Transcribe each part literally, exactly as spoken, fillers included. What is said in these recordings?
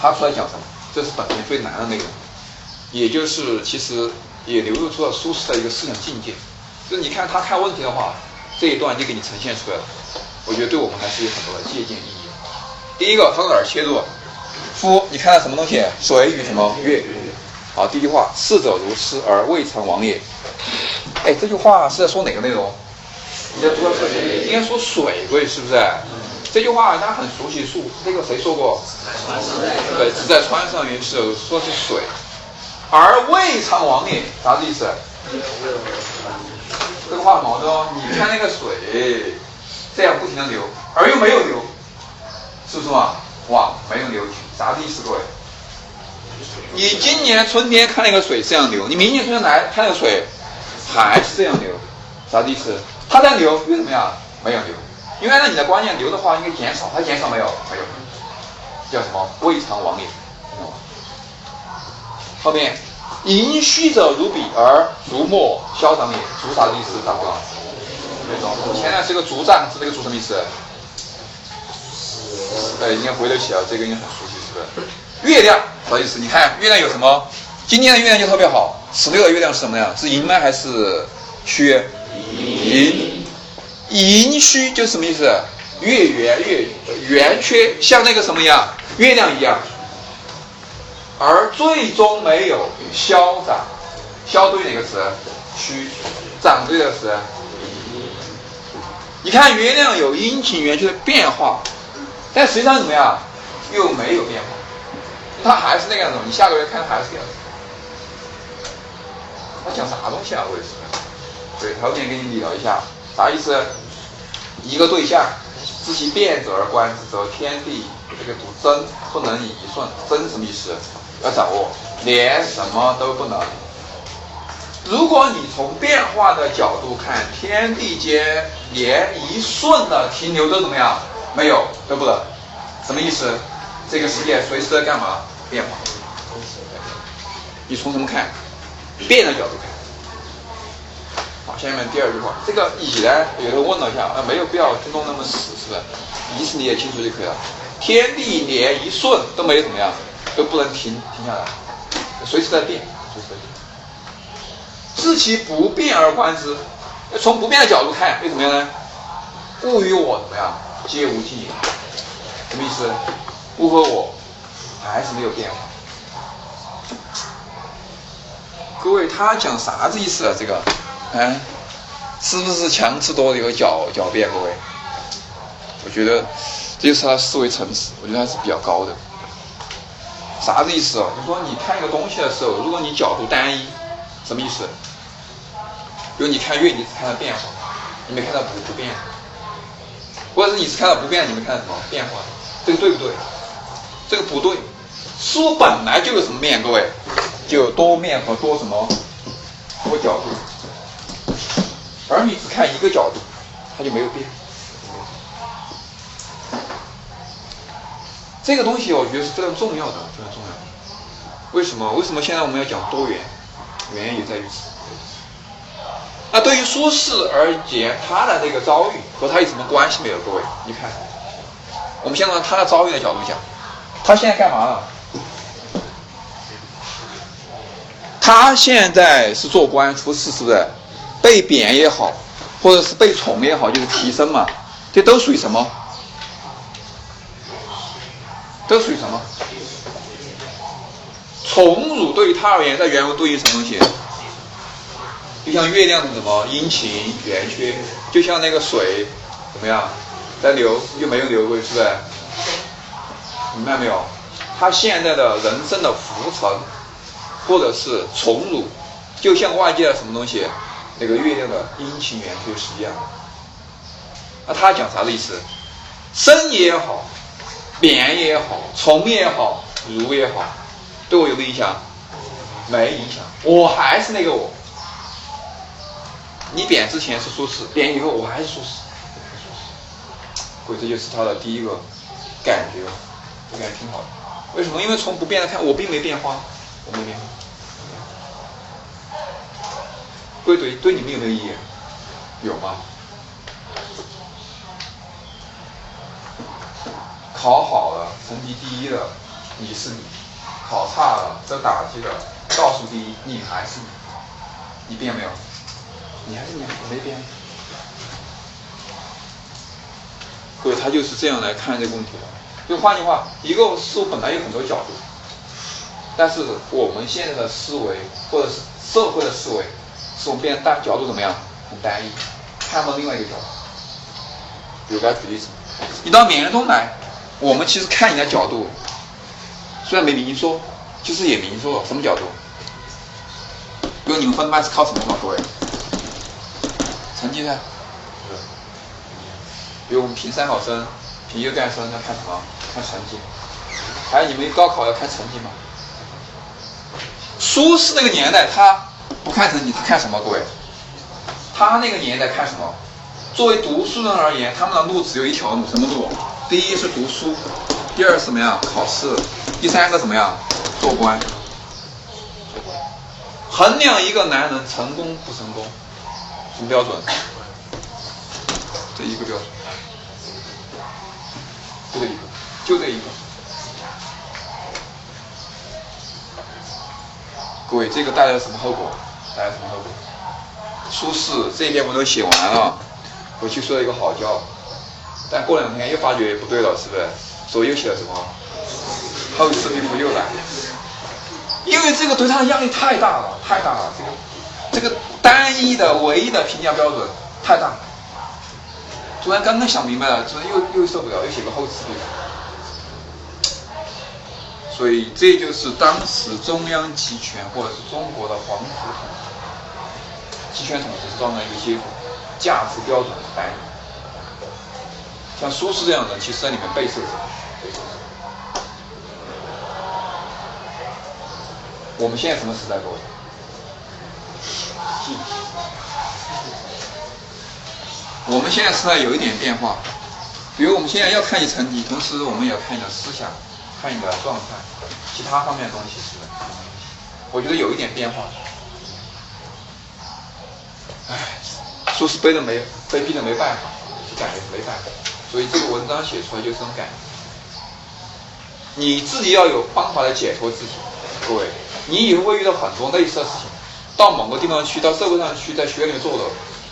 他出来讲什么，这是本身最难的那个，也就是其实也流露出了苏轼的一个思想境界。就是你看他看问题的话，这一段就给你呈现出来了，我觉得对我们还是有很多的借鉴意义。第一个从哪儿切入？夫你看到什么东西？水与什么月？好，第一句话，逝者如斯而未尝往也。哎，这句话是在说哪个内容？你在读到水，应该说水贵，是不是？这句话大家很熟悉，数那个谁说过？对，只在川上云是说是水，而未尝往也，啥意思？这个话矛盾哦。你看那个水这样不停的流，而又没有流，是不是嘛？哇，没有流，啥意思，各位？你今年春天看那个水这样流，你明年春天来看那个水还是这样流，啥意思？它在流，又怎么样？没有流。因为按照你的观念，流的话应该减少，它减少没有？没有，叫什么？未尝往也。后面，盈虚者如彼，而如墨消长也。竹啥的意思？大伙儿，前面是个竹杖，是那个竹什么意思？对，应该回流起来，这个应该很熟悉，是不是？月亮啥意思？你看月亮有什么？今天的月亮就特别好。十六的月亮是什么呀？是盈吗？还是虚？盈。盈虚就是什么意思？月圆月圆缺，像那个什么样？月亮一样，而最终没有消长。消对哪个词？虚。长对的词。你看月亮有阴晴圆缺的变化，但实际上怎么样？又没有变化，它还是那个样子。你下个月看它还是这样子。他讲啥东西啊？我也是。对，条件给你理聊一下。啥意思？一个对象，知其变者而观之，则天地这个独真，不能以一瞬。真什么意思？要掌握，连什么都不能。如果你从变化的角度看，天地间连一瞬的停留都怎么样？没有，对不对？什么意思？这个世界随时在干嘛？变化。你从什么看？变的角度看。好，下面第二句话，这个已然有人问了一下，啊，没有必要去弄那么死，是不是？意思你也清楚就可以了。天地连一瞬都没有怎么样，都不能停停下来，随时在变，随时在变。知其不变而观之，从不变的角度看，又怎么样呢？物与我怎么样？皆无尽也。什么意思？物和我还是没有变化。各位，他讲啥子意思啊？这个，哎，是不是强词夺理和狡狡辩？各位，我觉得这就是他思维层次，我觉得还是比较高的。啥子意思啊？就是说你看一个东西的时候，如果你角度单一，什么意思？比如你看月，你只看到变化，你没看到不不变；或者是你只看到不变，你没看到什么变化，这个对不对？这个不对。事物本来就有什么面，各位。就有多面和多什么多角度，而你只看一个角度，它就没有变。这个东西我觉得是非常重要的，非常重要的。为什么？为什么现在我们要讲多元？原因也在于此。那对于苏轼而言，他的这个遭遇和他有什么关系没有？各位，你看，我们先从他的遭遇的角度讲，他现在干嘛了？他现在是做官出仕，是不是？被贬也好，或者是被宠也好，就是提升嘛，这都属于什么？都属于什么？宠辱对于他而言，在原文对应什么东西？就像月亮是什么？阴晴圆缺，就像那个水怎么样？在流又没有流过，是不是？明白没有？他现在的人生的浮沉，或者是宠辱，就像外界的什么东西，那个月亮的阴晴圆缺是一样的。那他讲啥的意思？升也好，贬也好，宠也好，辱也好，对我有没有影响？没影响，我还是那个我。你贬之前是苏轼，贬以后我还是苏轼。所以这就是他的第一个感觉，我感觉挺好的。为什么？因为从不变的看，我并没变化。我没变化。对对，对你们有没有意义？有吗？考好了，成绩第一了，你是考差了，这打题了，倒数第一，你还是你，你变没有？你还是你，我没变。各位，他就是这样来看这个问题的。就换句话，一个事物本来有很多角度，但是我们现在的思维或者是社会的思维，是我们变大角度怎么样？很单一，看到另外一个角度。比如给大家举例子，你到缅甸中来，我们其实看人家角度，虽然没明说，其实也明说了。什么角度？比如你们分班是靠什么嘛？各位，成绩噻。比如我们评三好生、评优干生要看什么？看成绩。还有你们高考要看成绩吗？苏轼那个年代他不看成绩，他看什么？各位，他那个年代看什么？作为读书人而言，他们的路只有一条路，什么路？第一是读书，第二是怎么样？考试，第三个怎么样？做官。衡量一个男人成功不成功，什么标准？这一个标准，就这一个，就这一个。各位，这个带来什么后果？带来什么后果？苏轼这一篇我都写完了，回去睡了一个好觉，但过两天又发觉不对了，是不是？所以又写了什么？后四篇赋又来，因为这个对他的压力太大了，太大了。这个这个单一的、唯一的评价标准太大了。突然刚刚想明白了，突然又又受不了，又写个后四篇。所以这就是当时中央集权或者是中国的皇族统治、集权统治造成的一个结果，价值标准的单一。像苏轼这样的人，其实在里面被受伤。我们现在什么时代，各位？我们现在时代有一点变化，比如我们现在要看你成绩，同时我们也要看你的思想，看你的状态，其他方面的东西是，我觉得有一点变化。唉，苏轼被的没被逼的没办法，就感觉没办法，所以这个文章写出来就是这种感觉。你自己要有方法来解脱自己，各位。你以后会遇到很多类似的事情，到某个地方去，到社会上去，在学里面做的，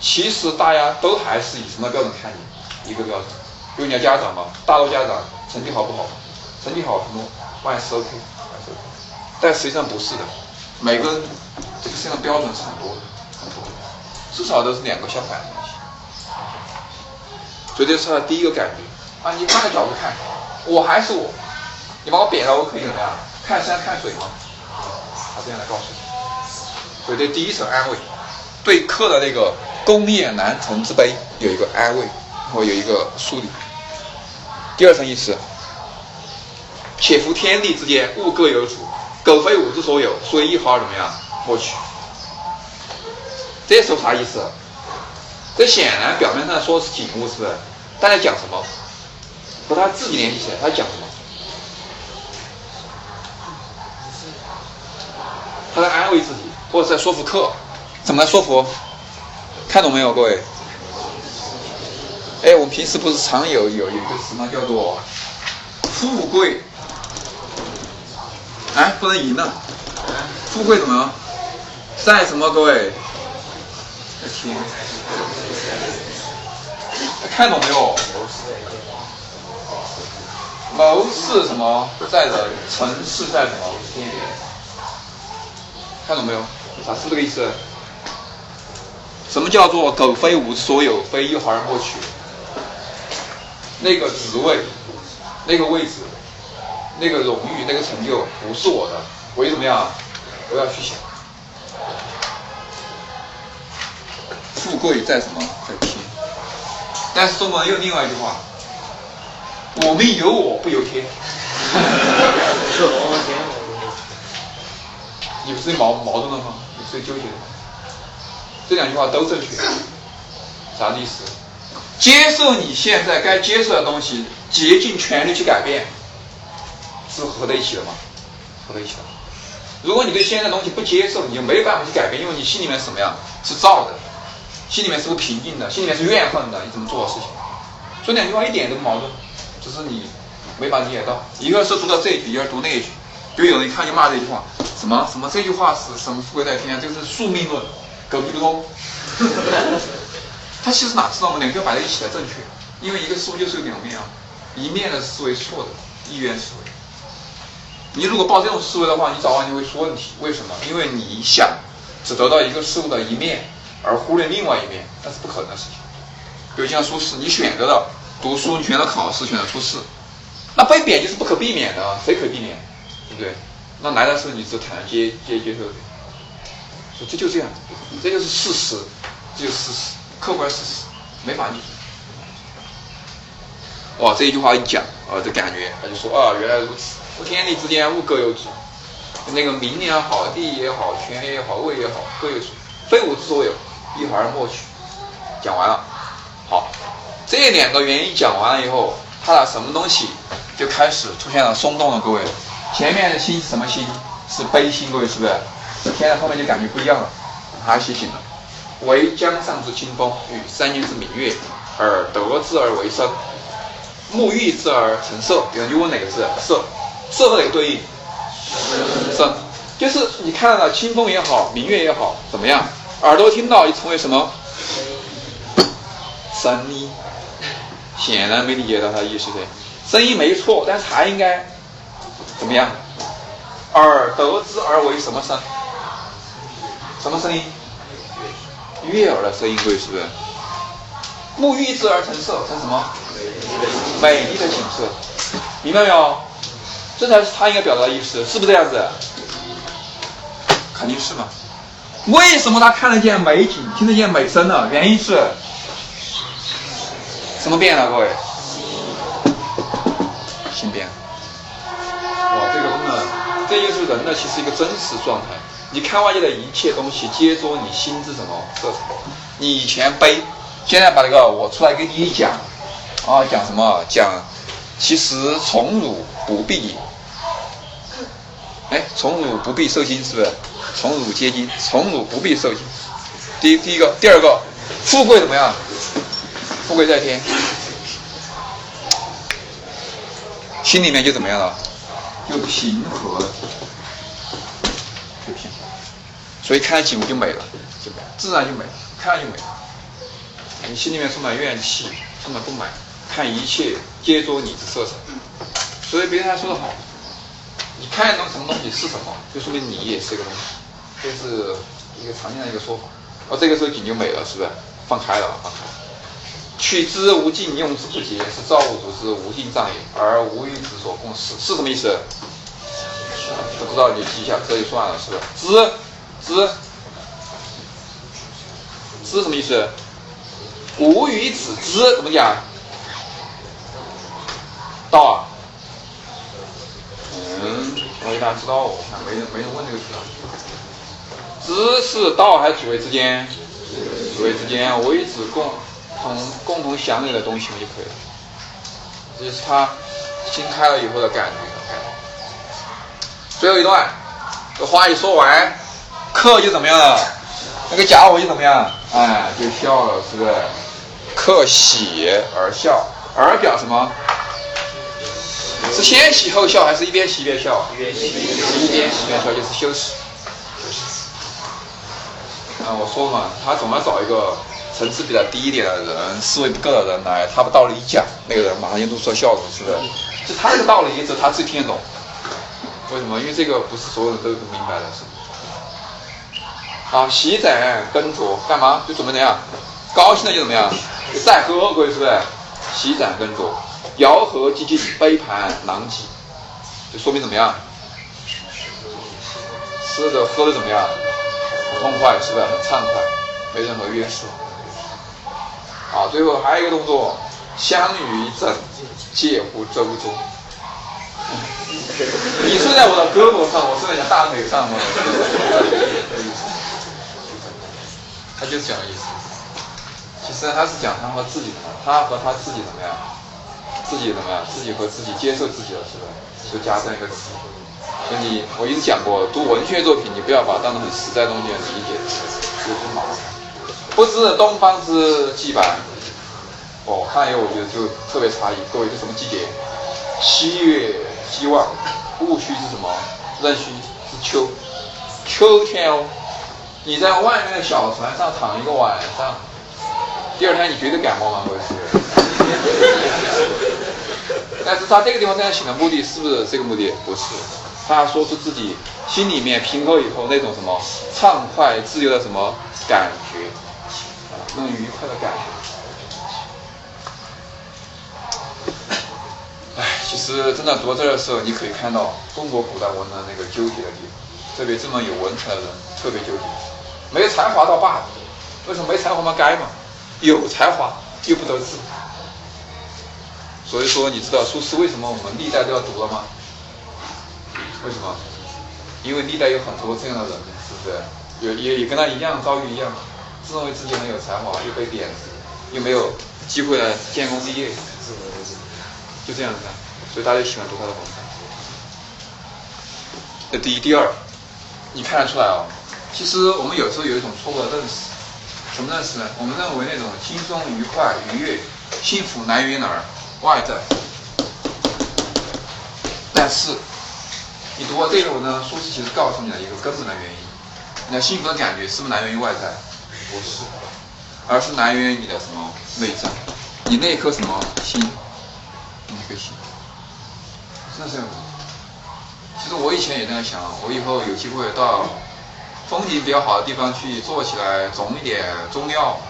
其实大家都还是以什么标准看你？一个标准，比如你的家长嘛，大多家长成绩好不好？成绩好，什么万事 OK， 但实际上不是的，每个人这个世界上标准是很多的，很多的，至少都是两个相反的东西。所以这是他的第一个感觉啊，你换个角度看，我还是我，你把我贬了，我可以怎么样？看山看水吗？他这样来告诉你，所以这第一层安慰，对客的那个功业难成之悲有一个安慰，然后有一个梳理。第二层意思，且夫天地之间，物各有主，苟非吾之所有，所以一毫而怎么样莫取。这时候啥意思？这显然表面上说是景物，是不是？大家讲什么？和他自己联系起来，他讲什么？他在安慰自己，或者在说服客，怎么来说服？看懂没有，各位？哎，我们平时不是常有有有一个词吗？叫做富贵。哎，不能赢了。富贵怎么了？在什么？各位？在天。看懂没有？谋是什么？在人，成是在什么？天。看懂没有？啊，是这个意思。什么叫做苟非吾所有，非一毫而莫取？那个职位、那个位置、那个荣誉、那个成就不是我的，我又怎么样？我要去想。富贵在什么？在天。但是中国人又另外一句话：我命由我不由天。你不是矛矛盾的吗？你是纠结的吗？这两句话都正确。啥意思？接受你现在该接受的东西，竭尽全力去改变，是合在一起的吗？合在一起的。如果你对现在的东西不接受，你就没办法去改变，因为你心里面是什么样？是躁的，心里面是不平静的，心里面是怨恨的，你怎么做的事情？所以两句话一点都不矛盾，只是你没把理解到，一个是读到这一句，一个是读那一句。就有人一看就骂这句话，什么什么这句话是什么富贵在天下，这是宿命论，狗屁不通。他其实哪知道我们两个摆在一起才正确，因为一个思维就是有两面啊，一面的思维是错的，一元思维。你如果抱这种思维的话，你早晚就会出问题。为什么？因为你想只得到一个事物的一面，而忽略另外一面，那是不可能的事情。比如像说试，你选择了读书，你选择考试，选择出试，那被贬就是不可避免的啊，谁可避免？对不对？那来的时候你只坦然接接接受，说这就这样，这就是事实，这就是事实，客观事实，没法逆。哇，这一句话一讲，啊、呃，这感觉他就说啊，原来如此。天地之间，物各有主。那个名也好，利也好，权也好，位也好，各有主，非吾之所有，一会儿莫取。讲完了，好，这两个原因讲完了以后，他的什么东西就开始出现了松动了。各位，前面的心是什么心？是悲心，各位是不是？现在后面就感觉不一样了。他写紧了，惟江上之清风，与山间之明月，耳得之而为声，目遇之而成色。有人就问哪个字？色。色和哪个对应？声，就是你看到清风也好，明月也好，怎么样？耳朵听到就成为什么？声音。显然没理解到它的意思对。声音没错，但是还应该怎么样？耳得之而为什么声？什么声音？悦耳的声音，对，是不是？目遇之而成色，成什么？美丽的景色，明白没有？这才是他应该表达的意思，是不是这样子？肯定是嘛。为什么他看得见美景，听得见美声呢？原因是什么变了？各位，心变。哇，这个真的，这就是人的其实一个真实状态。你看外界的一切东西，接着你心是什么色彩？你以前悲，现在把这个我出来跟你一讲，啊，讲什么？讲。其实宠辱不必，哎，宠辱不必受惊，是不是？宠辱皆惊，宠辱不必受惊。第一，第一个，第二个，富贵怎么样？富贵在天，心里面就怎么样了？就平和了，就平和。所以看景物就美了，就美了，自然就美了，看就美了。你心里面充满怨气，充满不满。看一切皆着你之色彩，所以别人还说得好，你看到什么东西是什么，就说明你也是这个东西，这是一个常见的一个说法。哦，这个时候景就美了，是不是？放开了，放开了。取之无尽，用之不竭，是造物主之无尽藏也，而吾与子所共适，是什么意思？不知道你就记一下，这就算了，是不是？知知知什么意思？吾与子知怎么讲？知道啊，嗯，我给大家知道，我看没人没人问这个词啊。知是道还是主谓之间？主谓之间，我与子共同共同享有的东西就可以了。这就是他心开了以后的感觉。最后一段，这话一说完，客就怎么样了？那个家伙就怎么样？哎，就笑了，是不是？客喜而笑，而表什么？是先喜后笑，还是一边喜一边笑？一边喜一边笑就是羞耻。啊，我说嘛，他总要找一个层次比较低一点的人，思维不够的人来，他把道理一讲，那个人马上就露出笑容，是不是？就他这个道理也只有他自己听得懂。为什么？因为这个不是所有人都能明白的事。啊，喜展耕着，干嘛？就准备怎样？高兴的就怎么样？就再喝，各位是不是？喜展耕着。摇和寂静，杯盘狼藉，就说明怎么样？吃的喝的怎么样？很痛快，是不是？很畅快，没任何约束。好，最后还有一个动作，相与枕，介乎周中。你睡在我的胳膊上，我睡在你的大腿上吗？他就是讲的意思。其实他是讲他和自己，他和他自己怎么样？自己怎么样？自己和自己接受自己了，是吧？就加上一个词。所以你，我一直讲过，读文学作品，你不要把它当成很实在的东西来理解，有些麻烦。不知东方之既白，哦，看来我觉得就特别差异。各位，这什么季节？七月希望，戊戌是什么？壬戌是秋，秋天哦。你在外面的小船上躺一个晚上，第二天你绝对感冒吗？会是。但是他这个地方这样写的目的是不是这个目的？不是，他要说出自己心里面平和以后那种什么畅快自由的什么感觉，那种愉快的感觉。哎，其实真的读到这的时候，你可以看到中国古代文人那个纠结的地方，特别这么有文采的人特别纠结。没才华倒罢了，为什么没才华嘛？该嘛，有才华又不得志。所以说，你知道苏轼为什么我们历代都要读了吗？为什么？因为历代有很多这样的人，是不是？有也也跟他一样遭遇一样，自认为自己很有才华，又被贬值，又没有机会来建功立业，就这样子。所以大家就喜欢读他的文章。这第一，第二，你看得出来哦。其实我们有时候有一种错误的认识，什么认识呢？我们认为那种轻松、愉快、愉悦、幸福来源于哪儿？外在。但是你读到这个文章，苏轼其实告诉你的一个根本的原因，你的幸福的感觉是不是来源于外在？不是，而是来源于你的什么内在，你那颗什么心，你那颗心，真的是有。其实我以前也那样想，我以后有机会到风景比较好的地方去做起来，种一点中药。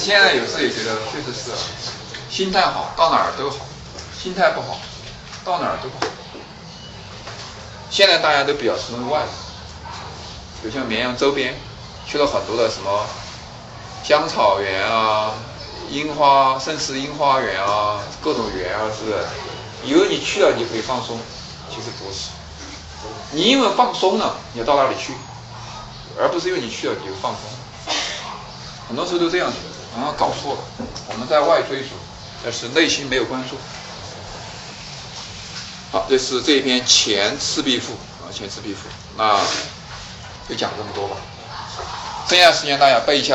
现在有时也觉得确实是，心态好到哪儿都好，心态不好到哪儿都不好。现在大家都比较崇尚外在，就像绵阳周边去了很多的什么香草园啊、樱花，甚至樱花园啊、各种园啊，是不是？以为你去了你可以放松，其实不是。你因为放松了，你要到哪里去，而不是因为你去了你就放松。很多时候都这样子，然后搞错了。我们在外追逐，但是内心没有关注。好，这是这一篇《前赤壁赋》啊，《前赤壁赋》那就讲这么多吧。剩下的时间大家背一下。